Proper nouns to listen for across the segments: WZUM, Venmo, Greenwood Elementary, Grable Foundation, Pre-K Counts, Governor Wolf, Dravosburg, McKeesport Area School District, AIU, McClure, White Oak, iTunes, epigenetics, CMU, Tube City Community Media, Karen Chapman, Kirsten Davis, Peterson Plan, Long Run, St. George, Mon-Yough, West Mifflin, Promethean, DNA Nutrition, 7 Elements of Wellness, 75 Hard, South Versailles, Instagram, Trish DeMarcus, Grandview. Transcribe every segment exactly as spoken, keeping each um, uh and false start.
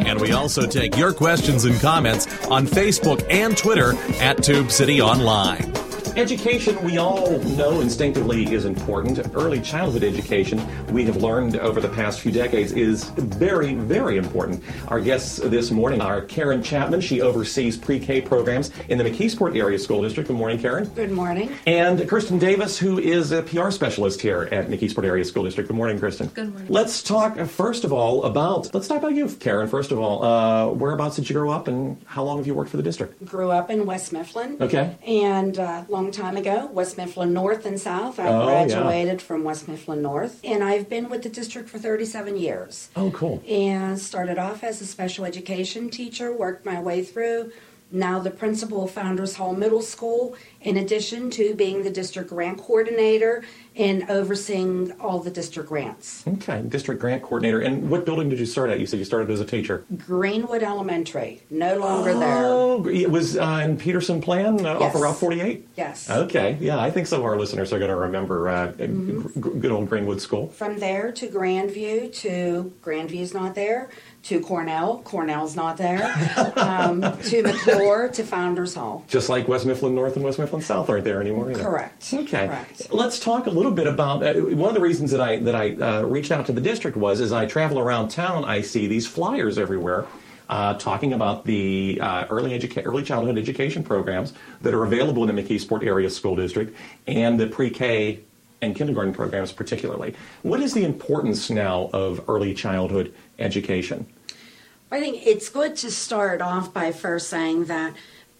And we also take your questions and comments on Facebook and Twitter at Tube City Online. Education, we all know instinctively, is important. Early childhood education, we have learned over the past few decades, is very, very important. Our guests this morning are Karen Chapman. She oversees pre-K programs in the McKeesport Area School District. Good morning, Karen. Good morning. And Kirsten Davis, who is a P R specialist here at McKeesport Area School District. Good morning, Kirsten. Good morning. Let's talk, first of all, about, let's talk about you, Karen, first of all. Uh, whereabouts did you grow up, and how long have you worked for the district? Grew up in West Mifflin. Okay. And uh, long time ago, West Mifflin North and South. I oh, graduated yeah. from West Mifflin North, and I've been with the district for thirty-seven years. Oh, cool. And started off as a special education teacher, worked my way through, now the principal of Founders Hall Middle School, in addition to being the district grant coordinator and overseeing all the district grants. Okay, district grant coordinator. And what building did you start at? You said you started as a teacher. Greenwood Elementary, no longer oh, there. Oh, it was uh, in Peterson Plan uh, yes. off of Route forty-eight? Yes. Okay, yeah, I think some of our listeners are going to remember uh, mm-hmm. g- good old Greenwood School. From there to Grandview, to Grandview's not there, to Cornell, Cornell's not there, um, to McClure, to Founders Hall. Just like West Mifflin North and West Mifflin South aren't there anymore either. Correct. Okay. Correct. Let's talk a little bit about uh, one of the reasons that I that I uh, reached out to the district was as I travel around town, I see these flyers everywhere uh, talking about the uh, early educa- early childhood education programs that are available in the McKeesport Area School District and the pre-K and kindergarten programs particularly. What is the importance now of early childhood education? I think it's good to start off by first saying that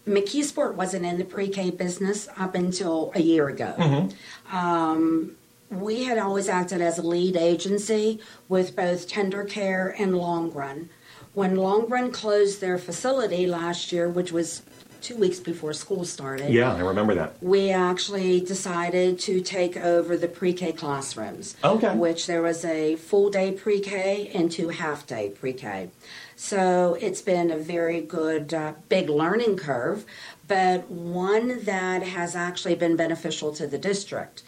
McKeesport wasn't in the pre-K business up until a year ago. Mm-hmm. Um, we had always acted as a lead agency with both Tender Care and Long Run. When Long Run closed their facility last year, which was two weeks before school started. Yeah, I remember that. We actually decided to take over the pre-K classrooms. Okay. Which there was a full-day pre-K and two half-day pre-K. So it's been a very good, uh, big learning curve, but one that has actually been beneficial to the district.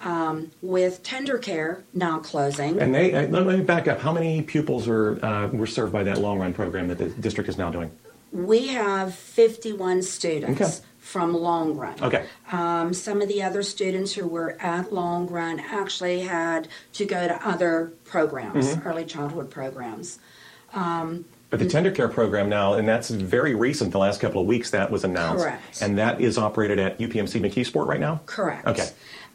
Um, with Tender Care now closing. And they, uh, let me back up. How many pupils are uh, were served by that long-run program that the district is now doing? We have fifty-one students okay. from Long Run. Okay. Um, some of the other students who were at Long Run actually had to go to other programs, mm-hmm. early childhood programs. Um, but the Tender Care program now, and that's very recent, the last couple of weeks that was announced. Correct. And that is operated at U P M C McKeesport right now? Correct. Okay.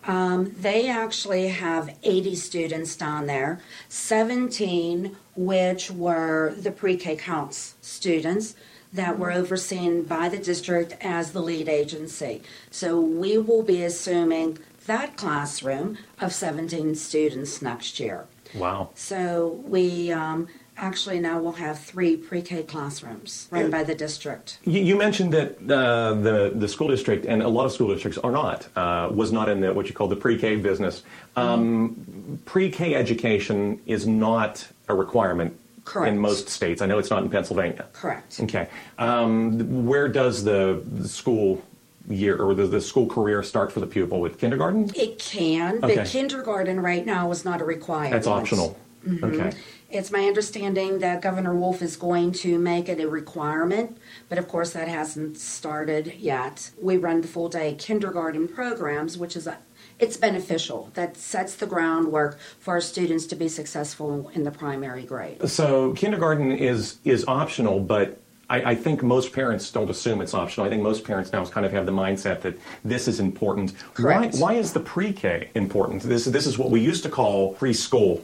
Um, they actually have eighty students down there, seventeen which were the pre-K counts students that were overseen by the district as the lead agency. So we will be assuming that classroom of seventeen students next year. Wow. So we um, actually now will have three pre-K classrooms run yeah. by the district. You, you mentioned that uh, the, the school district, and a lot of school districts are not, uh, was not in the what you call the pre-K business. Um, mm-hmm. Pre-K education is not a requirement. Correct. In most states. I know it's not in Pennsylvania. Correct. Okay. Um, where does the, the school year or the, the school career start for the pupil? With kindergarten? It can, okay. but kindergarten right now is not a requirement. That's optional. Mm-hmm. Okay. It's my understanding that Governor Wolf is going to make it a requirement, but of course that hasn't started yet. We run the full-day kindergarten programs, which is a It's beneficial. That sets the groundwork for our students to be successful in the primary grade. So kindergarten is is optional, but I, I think most parents don't assume it's optional. I think most parents now kind of have the mindset that this is important. Correct. Why, why is the pre-K important? This this is what we used to call preschool.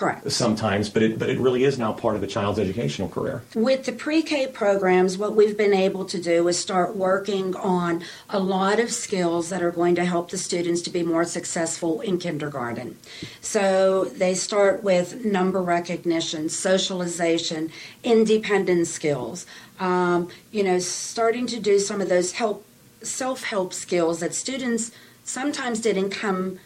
Correct. Sometimes, but it but it really is now part of the child's educational career. With the pre-K programs, what we've been able to do is start working on a lot of skills that are going to help the students to be more successful in kindergarten. So they start with number recognition, socialization, independent skills, um, you know, starting to do some of those help self-help skills that students sometimes didn't come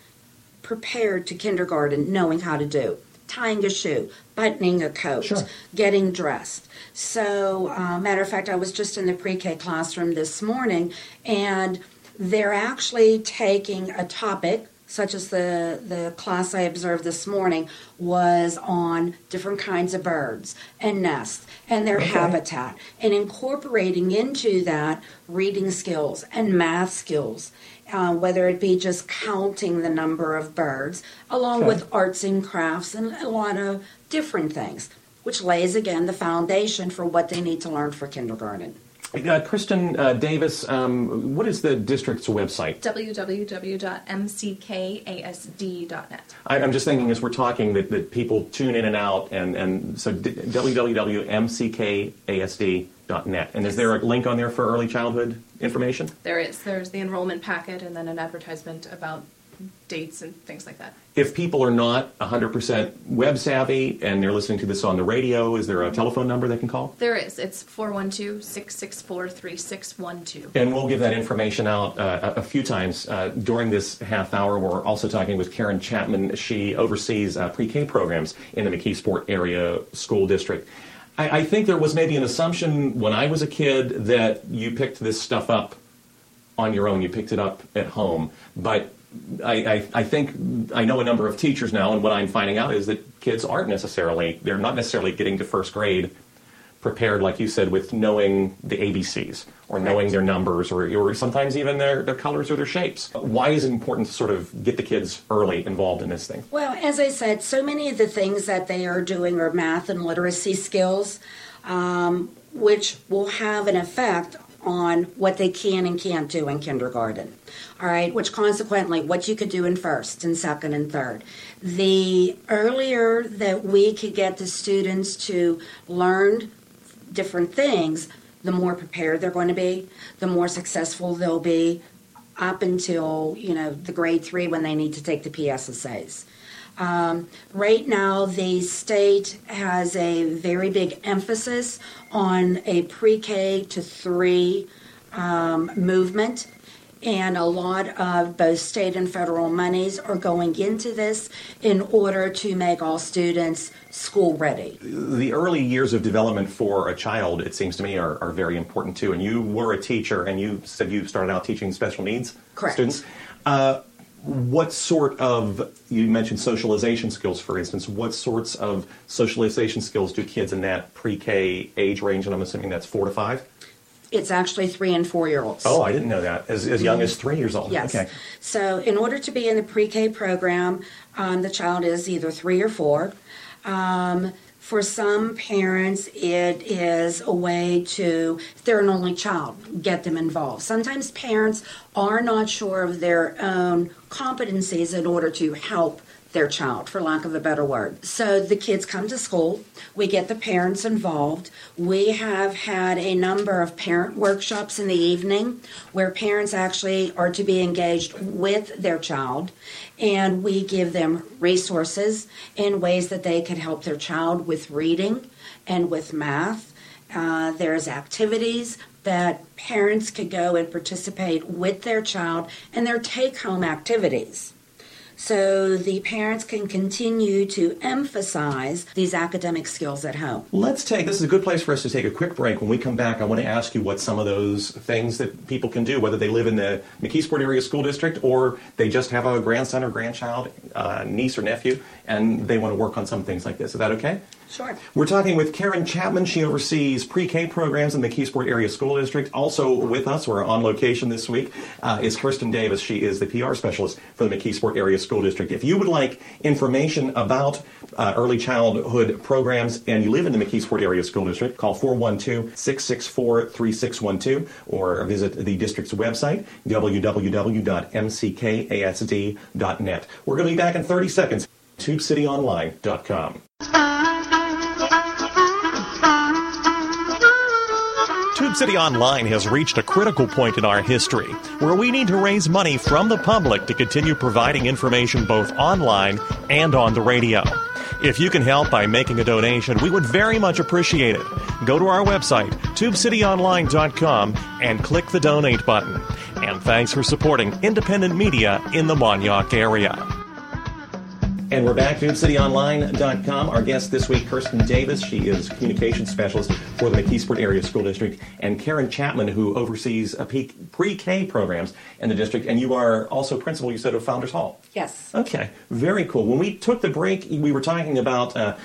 prepared to kindergarten knowing how to do. Tying a shoe, buttoning a coat, sure. Getting dressed. So, uh, matter of fact, I was just in the pre-K classroom this morning, and they're actually taking a topic, such as the, the class I observed this morning, was on different kinds of birds and nests and their okay. habitat, and incorporating into that reading skills and math skills, uh, whether it be just counting the number of birds, along okay. with arts and crafts and a lot of different things, which lays, again, the foundation for what they need to learn for kindergarten. Uh, Kirsten uh, Davis, um, what is the district's website? w w w dot m c k a s d dot net. I, I'm just thinking as we're talking that, that people tune in and out, and, and so d- w w w dot m c k a s d dot net. And yes. Is there a link on there for early childhood information? There is. There's the enrollment packet and then an advertisement about dates and things like that. If people are not one hundred percent web savvy and they're listening to this on the radio, is there a telephone number they can call? There is. It's four one two, six six four, three six one two. And we'll give that information out uh, a few times uh, during this half hour. We're also talking with Karen Chapman. She oversees uh, pre-K programs in the McKeesport Area School District. I-, I think there was maybe an assumption when I was a kid that you picked this stuff up on your own. You picked it up at home. But I, I, I think I know a number of teachers now, and what I'm finding out is that kids aren't necessarily, they're not necessarily getting to first grade prepared, like you said, with knowing the A B Cs or knowing their numbers or, or sometimes even their, their colors or their shapes. Why is it important to sort of get the kids early involved in this thing? Well, as I said, so many of the things that they are doing are math and literacy skills, um, which will have an effect on what they can and can't do in kindergarten, all right, which consequently what you could do in first and second and third. The earlier that we could get the students to learn different things, the more prepared they're going to be, the more successful they'll be up until, you know, the grade three when they need to take the P S S As. Um, right now, the state has a very big emphasis on a pre-K to three um, movement, and a lot of both state and federal monies are going into this in order to make all students school ready. The early years of development for a child, it seems to me, are, are very important too. And you were a teacher, and you said you started out teaching special needs Correct. students. Uh, What sort of, you mentioned socialization skills, for instance, what sorts of socialization skills do kids in that pre-K age range, and I'm assuming that's four to five? It's actually three and four-year-olds. Oh, I didn't know that. As, as young as three years old. Yes. Okay. So in order to be in the pre-K program, um, the child is either three or four. Um, For some parents, it is a way to, if they're an only child, get them involved. Sometimes parents are not sure of their own competencies in order to help their child, for lack of a better word. So the kids come to school, we get the parents involved. We have had a number of parent workshops in the evening where parents actually are to be engaged with their child, and we give them resources in ways that they can help their child with reading and with math. Uh, there's activities that parents could go and participate with their child, and their take-home activities. So the parents can continue to emphasize these academic skills at home. Let's take, this is a good place for us to take a quick break. When we come back, I want to ask you what some of those things that people can do, whether they live in the McKeesport Area School District or they just have a grandson or grandchild, uh, niece or nephew, and they want to work on some things like this. Is that okay? Sure. We're talking with Karen Chapman. She oversees pre-K programs in the McKeesport Area School District. Also with us, we're on location this week, uh, is Kirsten Davis. She is the P R specialist for the McKeesport Area School District. If you would like information about uh, early childhood programs and you live in the McKeesport Area School District, call four one two, six six four, three six one two or visit the district's website, w w w dot m c k a s d dot net. We're going to be back in thirty seconds, tube city online dot com. Tube City Online has reached a critical point in our history where we need to raise money from the public to continue providing information both online and on the radio. If you can help by making a donation, we would very much appreciate it. go to our website, tube city online dot com, and click the donate button. And thanks for supporting independent media in the Mon-Yough area. And we're back, tube city online dot com. Our guest this week, Kirsten Davis. She is communications specialist for the McKeesport Area School District. And Karen Chapman, who oversees a pre-K programs in the district. And you are also principal, you said, of Founders Hall. Yes. Okay. Very cool. When we took the break, we were talking about uh,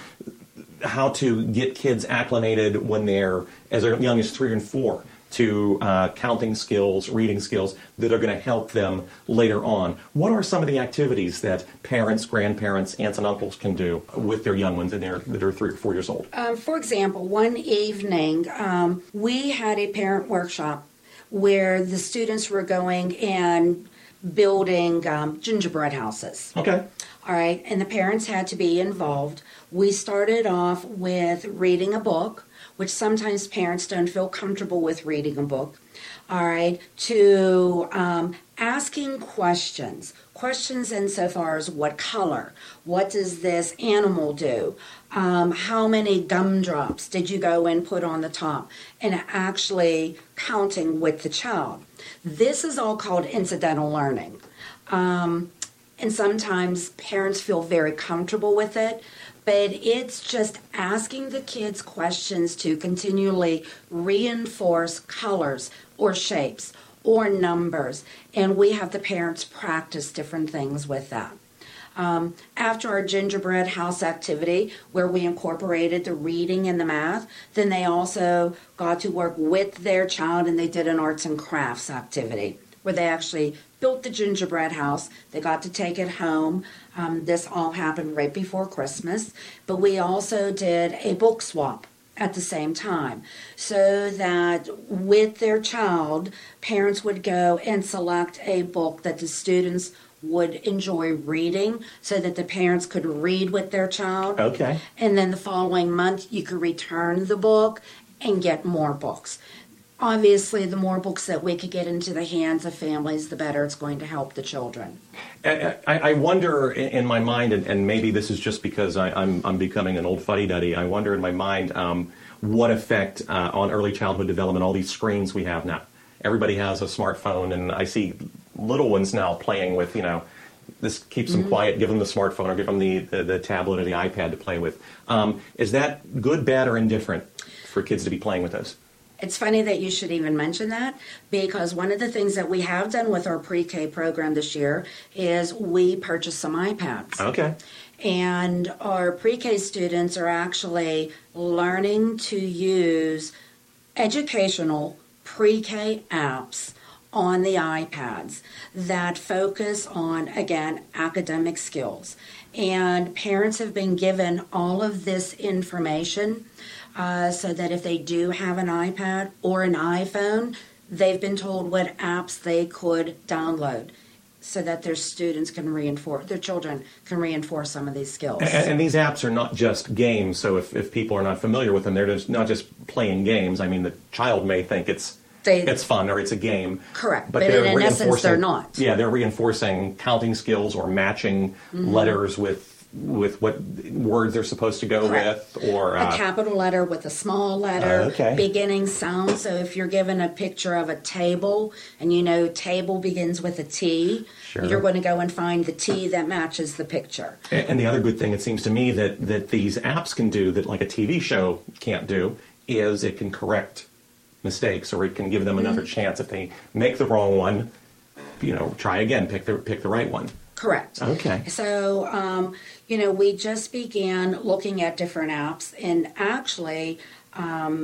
how to get kids acclimated when they're as young as three and four to uh, counting skills, reading skills that are going to help them later on. What are some of the activities that parents, grandparents, aunts and uncles can do with their young ones in their, that are three or four years old? Um, for example, one evening um, we had a parent workshop where the students were going and building um, gingerbread houses. Okay. All right, and the parents had to be involved. We started off with reading a book, which sometimes parents don't feel comfortable with reading a book, all right, to um, asking questions. Questions insofar as what color, what does this animal do, um, how many gumdrops did you go and put on the top, and actually counting with the child. This is all called incidental learning. Um, and sometimes parents feel very comfortable with it. But it's just asking the kids questions to continually reinforce colors or shapes or numbers. And we have the parents practice different things with that. Um, after our gingerbread house activity, where we incorporated the reading and the math, then they also got to work with their child and they did an arts and crafts activity, where they actually built the gingerbread house. They got to take it home. Um, this all happened right before Christmas. But we also did a book swap at the same time, so that with their child, parents would go and select a book that the students would enjoy reading, so that the parents could read with their child. Okay. And then the following month, you could return the book and get more books. Obviously, the more books that we could get into the hands of families, the better it's going to help the children. I, I wonder in my mind, and, and maybe this is just because I, I'm, I'm becoming an old fuddy-duddy, I wonder in my mind um, what effect uh, on early childhood development all these screens we have now. Everybody has a smartphone, and I see little ones now playing with, you know, this keeps them mm-hmm. quiet, give them the smartphone or give them the, the, the tablet or the iPad to play with. Um, is that good, bad, or indifferent for kids to be playing with those? It's funny that you should even mention that, because one of the things that we have done with our pre-K program this year is we purchased some iPads. Okay. And our pre-K students are actually learning to use educational pre-K apps on the iPads that focus on, again, academic skills. And parents have been given all of this information Uh, so that if they do have an iPad or an iPhone, they've been told what apps they could download, so that their students can reinforce, their children can reinforce some of these skills. And, and these apps are not just games, so if, if people are not familiar with them, they're just not just playing games. I mean, the child may think it's They, it's fun or it's a game. Correct. But, but they're in essence, they're not. Yeah, they're reinforcing counting skills or matching mm-hmm. letters with with what words they're supposed to go Correct. With, or uh, a capital letter with a small letter, uh, okay. beginning sound. So if you're given a picture of a table, and you know table begins with a T, sure. you're going to go and find the T that matches the picture. And, and the other good thing, it seems to me, that, that these apps can do that like a T V show can't do, is it can correct mistakes, or it can give them mm-hmm. another chance. If they make the wrong one, you know, try again, pick the pick the right one. Correct. Okay. So, um, you know, we just began looking at different apps, and actually um,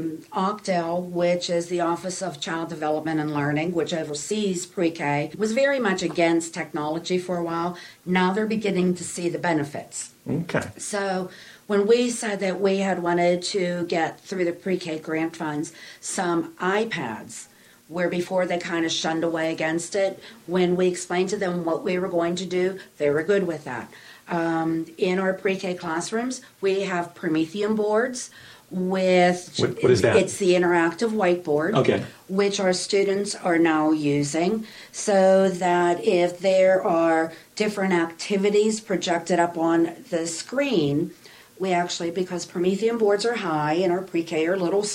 OCTEL, which is the Office of Child Development and Learning, which oversees pre-K, was very much against technology for a while. Now they're beginning to see the benefits. Okay. So when we said that we had wanted to get through the pre-K grant funds some iPads, where before they kind of shunned away against it, when we explained to them what we were going to do, they were good with that. Um, in our pre-K classrooms, we have Promethean boards with... What, what is that? It's the interactive whiteboard, okay. which our students are now using, so that if there are different activities projected up on the screen, we actually, because Promethean boards are high and our pre-K are little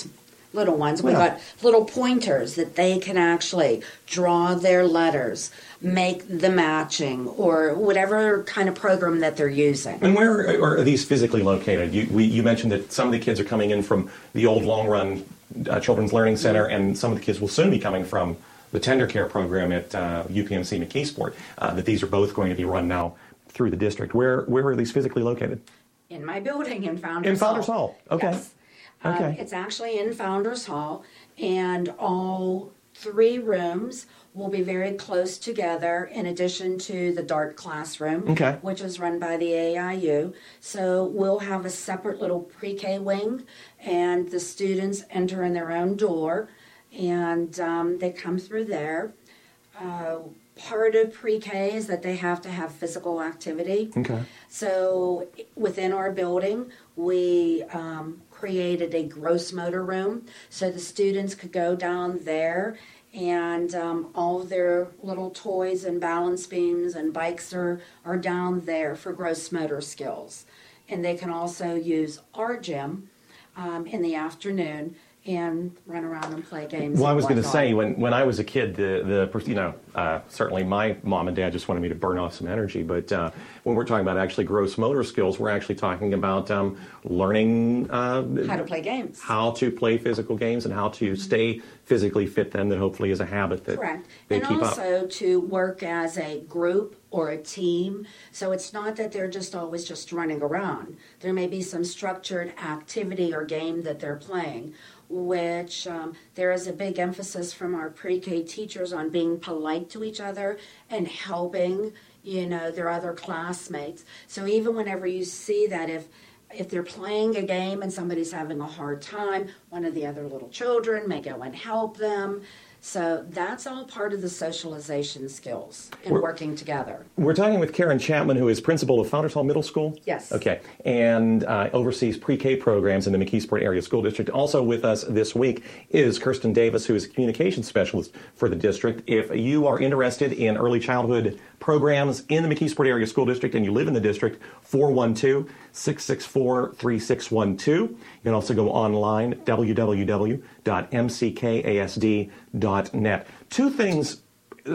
little ones, we yeah. got little pointers that they can actually draw their letters, make the matching, or whatever kind of program that they're using. And where are these physically located? You, we, you mentioned that some of the kids are coming in from the old Long Run uh, Children's Learning Center, and some of the kids will soon be coming from the Tender Care program at uh, U P M C McKeesport, uh, that these are both going to be run now through the district. Where where are these physically located? In my building, in Founders Hall. In Founders Hall, Hall. Okay. Yes. Okay. Um, it's actually in Founders Hall, and all three rooms will be very close together, in addition to the dark classroom, okay. which is run by the A I U. So we'll have a separate little pre-K wing, and the students enter in their own door, and um, they come through there. Uh, part of pre-K is that they have to have physical activity. Okay. So within our building, we um, created a gross motor room, so the students could go down there, and um, all their little toys and balance beams and bikes are, are down there for gross motor skills. And they can also use our gym um, in the afternoon and run around and play games. Well, I was going to say, when, when I was a kid, the, the you know, uh, certainly my mom and dad just wanted me to burn off some energy, but uh, when we're talking about actually gross motor skills, we're actually talking about um, learning... Uh, how to play games. How to play physical games and how to stay physically fit then, that hopefully is a habit that Correct. They and keep up. And also to work as a group or a team, so it's not that they're just always just running around. There may be some structured activity or game that they're playing, which um, there is a big emphasis from our pre-K teachers on being polite to each other and helping, you know, their other classmates. So even whenever you see that, if if they're playing a game and somebody's having a hard time, one of the other little children may go and help them. So that's all part of the socialization skills and we're, working together. We're talking with Karen Chapman, who is principal of Founders Hall Middle School? Yes. Okay. And uh, oversees pre-K programs in the McKeesport Area School District. Also with us this week is Kirsten Davis, who is a communications specialist for the district. If you are interested in early childhood programs in the McKeesport Area School District and you live in the district, four one two, six six four, three six one two. You can also go online at w w w dot m c k a s d dot net. Two things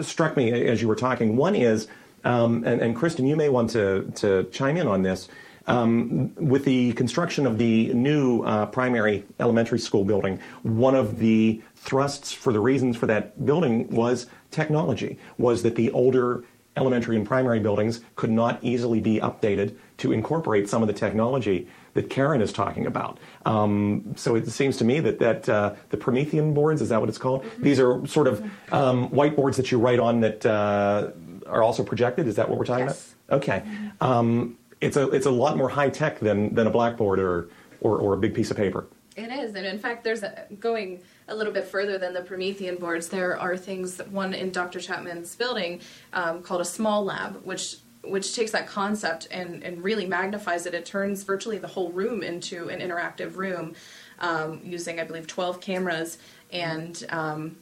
struck me as you were talking. One is, um, and, and Kristen, you may want to, to chime in on this, um, with the construction of the new uh, primary elementary school building, one of the thrusts for the reasons for that building was technology, was that the older elementary and primary buildings could not easily be updated to incorporate some of the technology that Karen is talking about. Um, so it seems to me that, that uh, the Promethean boards, is that what it's called? Mm-hmm. These are sort of um, whiteboards that you write on that uh, are also projected. Is that what we're talking yes. about? Okay. Mm-hmm. Um, it's a it's a lot more high tech than than a blackboard or, or, or a big piece of paper. It is, and in fact, there's a, going a little bit further than the Promethean boards. There are things, one in Doctor Chapman's building um, called a small lab, which which takes that concept and, and really magnifies it. It turns virtually the whole room into an interactive room um, using, I believe, twelve cameras and um,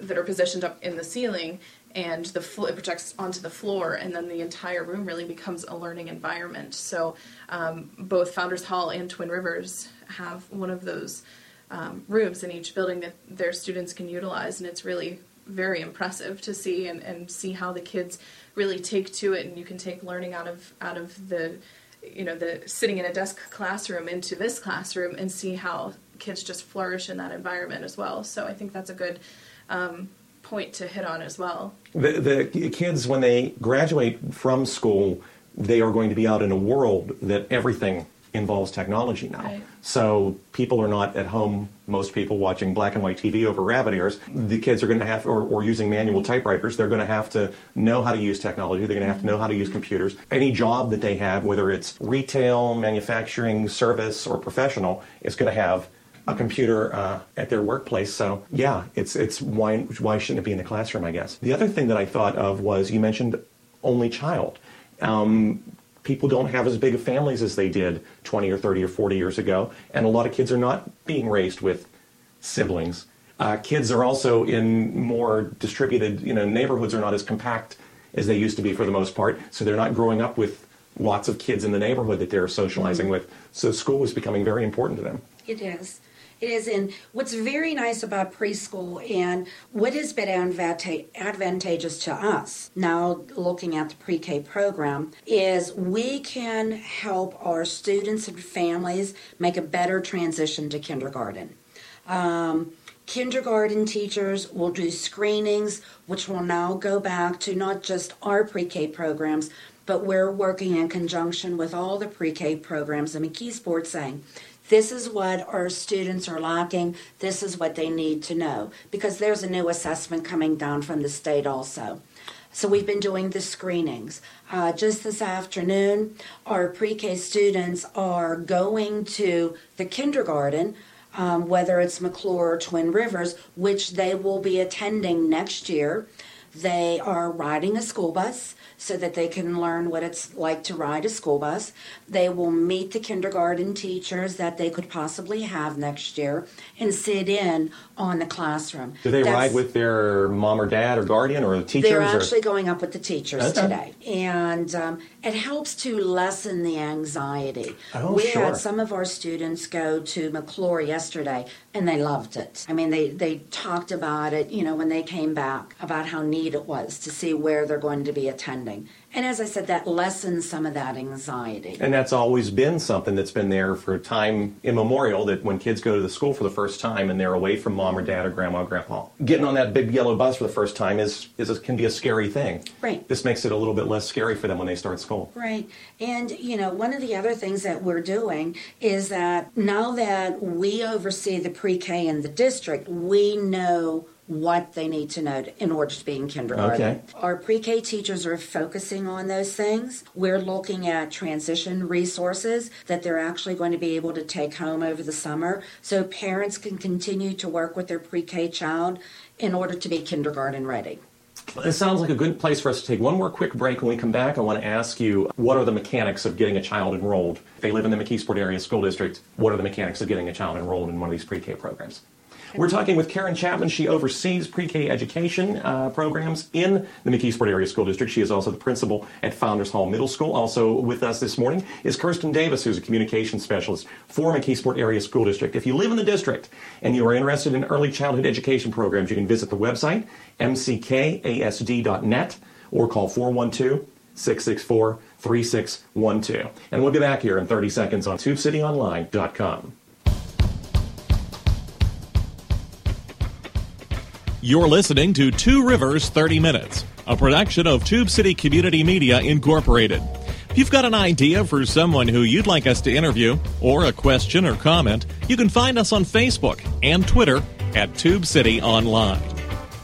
that are positioned up in the ceiling, and the fl- it projects onto the floor, and then the entire room really becomes a learning environment. So um, both Founders Hall and Twin Rivers have one of those um, rooms in each building that their students can utilize, and it's really very impressive to see and, and see how the kids really take to it, and you can take learning out of out of the, you know, the sitting in a desk classroom into this classroom and see how kids just flourish in that environment as well. So I think that's a good um, point to hit on as well. The, the kids, when they graduate from school, they are going to be out in a world that everything involves technology now. Right. So people are not at home, most people, watching black and white T V over rabbit ears. The kids are going to have, or, or using manual typewriters, they're going to have to know how to use technology. They're going to have to know how to use computers. Any job that they have, whether it's retail, manufacturing, service, or professional, is going to have a computer uh, at their workplace. So yeah, it's it's why why shouldn't it be in the classroom, I guess. The other thing that I thought of was you mentioned only child. Um, People don't have as big of families as they did twenty or thirty or forty years ago, and a lot of kids are not being raised with siblings. Uh, kids are also in more distributed, you know, neighborhoods are not as compact as they used to be for the most part, so they're not growing up with lots of kids in the neighborhood that they're socializing mm-hmm. with. So school is becoming very important to them. It is. It is. And what's very nice about preschool and what has been advantageous to us now looking at the pre-K program is we can help our students and families make a better transition to kindergarten. Um, Kindergarten teachers will do screenings, which will now go back to not just our pre-K programs, but we're working in conjunction with all the pre-K programs in McKeesport saying, this is what our students are lacking, this is what they need to know, because there's a new assessment coming down from the state also. So we've been doing the screenings. Uh, just this afternoon, our pre-K students are going to the kindergarten, Um, whether it's McClure or Twin Rivers, which they will be attending next year. They are riding a school bus so that they can learn what it's like to ride a school bus. They will meet the kindergarten teachers that they could possibly have next year and sit in on the classroom. Do they That's, ride with their mom or dad or guardian or the teachers? They're actually or? going up with the teachers okay. today. And um, it helps to lessen the anxiety. Oh, we sure. had some of our students go to McClure yesterday, and they loved it. I mean, they, they talked about it, you know, when they came back, about how neat it was to see where they're going to be attending. And as I said, that lessens some of that anxiety. And that's always been something that's been there for time immemorial, that when kids go to the school for the first time and they're away from mom or dad or grandma or grandpa, getting on that big yellow bus for the first time is, is a, can be a scary thing. Right. This makes it a little bit less scary for them when they start school. Right. And, you know, one of the other things that we're doing is that now that we oversee the pre-K in the district, we know what they need to know in order to be in kindergarten. Okay. Our pre-K teachers are focusing on those things. We're looking at transition resources that they're actually going to be able to take home over the summer so parents can continue to work with their pre-K child in order to be kindergarten ready. It sounds like a good place for us to take one more quick break. When we come back, I want to ask you, what are the mechanics of getting a child enrolled? If they live in the McKeesport Area School District, what are the mechanics of getting a child enrolled in one of these pre-K programs? We're talking with Karen Chapman. She oversees pre-K education uh, programs in the McKeesport Area School District. She is also the principal at Founders Hall Middle School. Also with us this morning is Kirsten Davis, who's a communications specialist for McKeesport Area School District. If you live in the district and you are interested in early childhood education programs, you can visit the website, m c k a s d dot net, or call four one two, six six four, three six one two. And we'll be back here in thirty seconds on tube city online dot com. You're listening to Two Rivers thirty minutes, a production of Tube City Community Media, Incorporated. If you've got an idea for someone who you'd like us to interview, or a question or comment, you can find us on Facebook and Twitter at Tube City Online.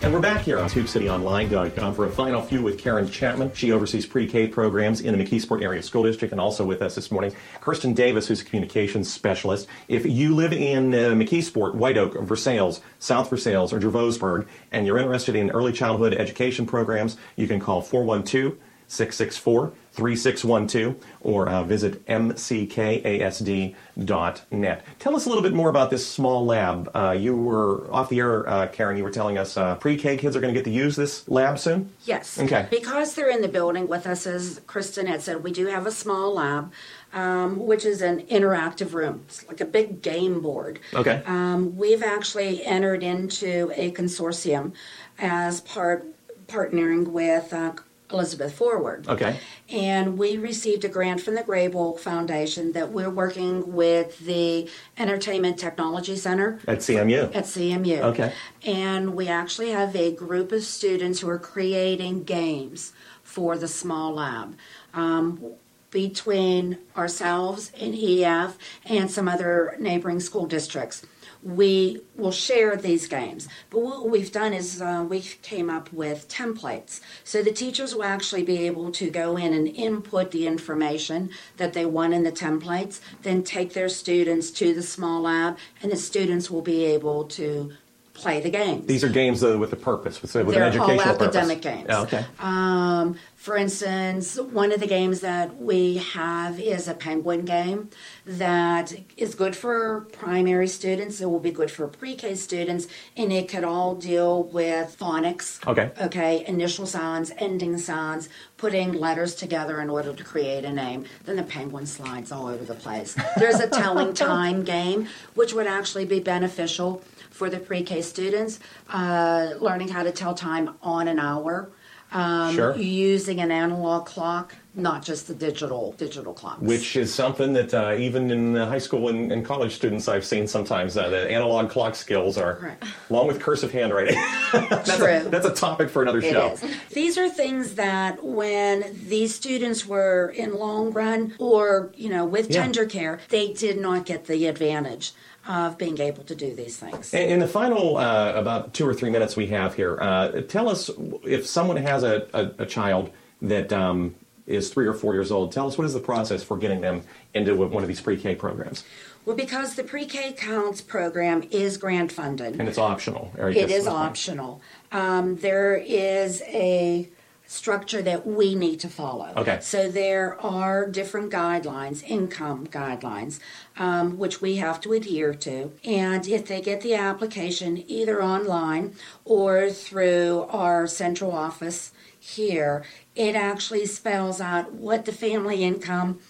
And we're back here on tube city online dot com for a final few with Karen Chapman. She oversees pre-K programs in the McKeesport Area School District, and also with us this morning, Kirsten Davis, who's a communications specialist. If you live in uh, McKeesport, White Oak, Versailles, South Versailles, or Dravosburg, and you're interested in early childhood education programs, you can call four one two, six six four, three six one two or uh, visit m c k a s d dot net. Tell us a little bit more about this small lab. Uh, you were off the air, uh, Karen, you were telling us uh, pre-K kids are going to get to use this lab soon? Yes. Okay. Because they're in the building with us, as Kristen had said, we do have a small lab, um, which is an interactive room. It's like a big game board. Okay. Um, we've actually entered into a consortium as part partnering with uh Elizabeth Forward. Okay. And we received a grant from the Grable Foundation that we're working with the Entertainment Technology Center. At C M U. At C M U. Okay. And we actually have a group of students who are creating games for the small lab. Um, between ourselves and E F and some other neighboring school districts, we will share these games. But what we've done is uh, we came up with templates. So the teachers will actually be able to go in and input the information that they want in the templates, then take their students to the small lab, and the students will be able to play the game. These are games uh, with a purpose, with, with an educational purpose. They're all academic games. Oh, okay. Um, for instance, one of the games that we have is a penguin game that is good for primary students. It will be good for pre-K students, and it could all deal with phonics. Okay. Okay, initial sounds, ending sounds, putting letters together in order to create a name. Then the penguin slides all over the place. There's a telling time game, which would actually be beneficial for the pre-K students, uh, learning how to tell time on an hour, um, sure. using an analog clock, not just the digital digital clocks. Which is something that uh, even in high school and, and college students I've seen sometimes, uh, the analog clock skills are, right. along with cursive handwriting. that's True. A, that's a topic for another show. It is. These are things that when these students were in Long Run or, you know, with yeah. Tender Care, they did not get the advantage of being able to do these things. In the final uh, about two or three minutes we have here, uh, tell us if someone has a, a, a child that um, is three or four years old, tell us what is the process for getting them into one of these pre-K programs? Well, because the Pre-K Counts program is grant funded. And it's optional. It is optional. Um, there is a structure that we need to follow. Okay. So there are different guidelines, income guidelines, um, which we have to adhere to. And if they get the application either online or through our central office here, it actually spells out what the family income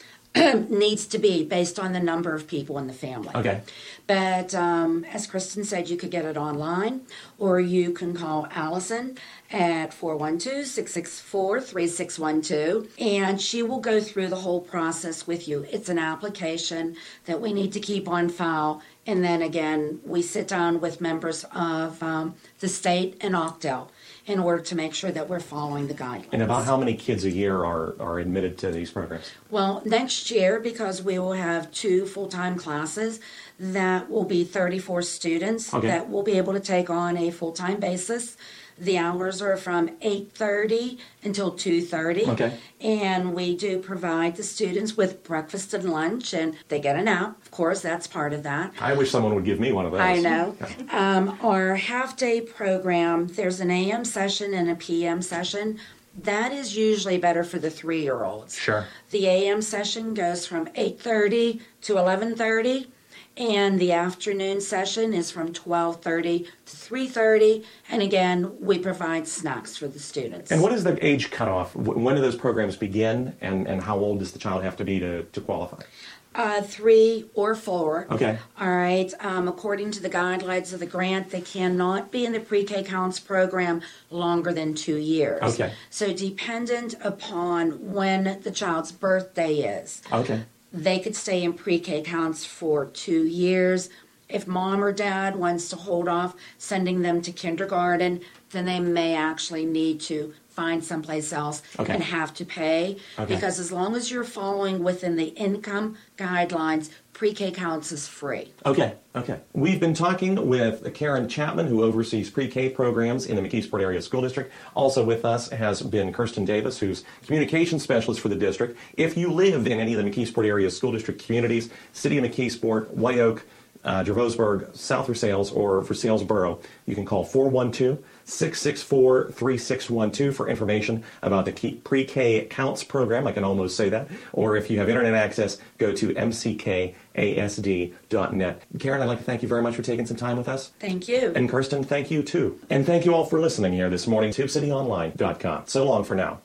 needs to be based on the number of people in the family. Okay. But um, as Kristen said, you could get it online, or you can call Allison at four one two, six six four, three six one two, and she will go through the whole process with you. It's an application that we need to keep on file, and then again, we sit down with members of um, the state and OCTEL in order to make sure that we're following the guidelines. And about how many kids a year are, are admitted to these programs? Well, next year, because we will have two full-time classes, that will be thirty-four students okay. that we'll be able to take on a full-time basis. The hours are from eight thirty until two thirty, okay. and we do provide the students with breakfast and lunch, and they get a nap. Of course, that's part of that. I wish someone would give me one of those. I know. Yeah. Um, our half-day program, there's an A M session and a P M session. That is usually better for the three-year-olds. Sure. The A M session goes from eight thirty to eleven thirty. And the afternoon session is from twelve thirty to three thirty. And again, we provide snacks for the students. And what is the age cutoff? When do those programs begin? And, and how old does the child have to be to, to qualify? Uh, three or four. Okay. All right. Um, according to the guidelines of the grant, they cannot be in the Pre-K Counts program longer than two years. Okay. So dependent upon when the child's birthday is. Okay. They could stay in pre-K Counts for two years. If mom or dad wants to hold off sending them to kindergarten, then they may actually need to find someplace else okay. and have to pay. Okay. Because as long as you're following within the income guidelines, Pre-K Counts is free. Okay, okay. We've been talking with Karen Chapman, who oversees pre-K programs in the McKeesport Area School District. Also with us has been Kirsten Davis, who's communications specialist for the district. If you live in any of the McKeesport Area School District communities, City of McKeesport, White Oak, uh, Dravosburg, South Versailles, or Versailles Borough, you can call four one two, six six four, three six one two for information about the Pre-K Counts program. I can almost say that. Or if you have internet access, go to m c k a s d dot net. Karen, I'd like to thank you very much for taking some time with us. Thank you. And Kirsten, thank you too. And thank you all for listening here this morning, tube city online dot com. So long for now.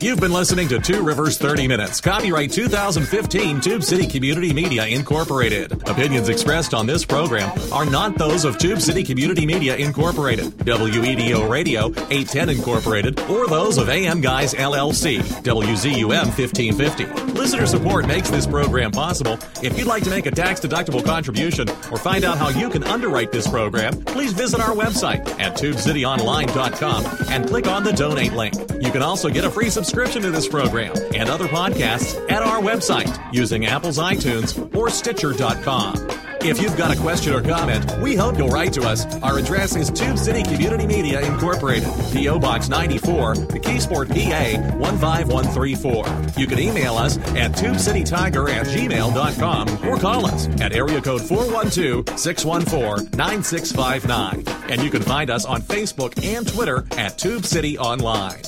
You've been listening to Two Rivers thirty Minutes. Copyright two thousand fifteen Tube City Community Media, Incorporated. Opinions expressed on this program are not those of Tube City Community Media, Incorporated, W E D O Radio eight ten, Incorporated, or those of A M Guys, L L C, W Z U M fifteen fifty. Listener support makes this program possible. If you'd like to make a tax-deductible contribution or find out how you can underwrite this program, please visit our website at tube city online dot com and click on the Donate link. You can also get a free subscription subscription to this program and other podcasts at our website using Apple's iTunes or Stitcher dot com. If you've got a question or comment, we hope you'll write to us. Our address is Tube City Community Media Incorporated, P O. Box ninety-four, McKeesport, P A one five one three four. You can email us at tube city tiger at gmail dot com or call us at area code four one two, six one four, nine six five nine. And you can find us on Facebook and Twitter at Tube City Online.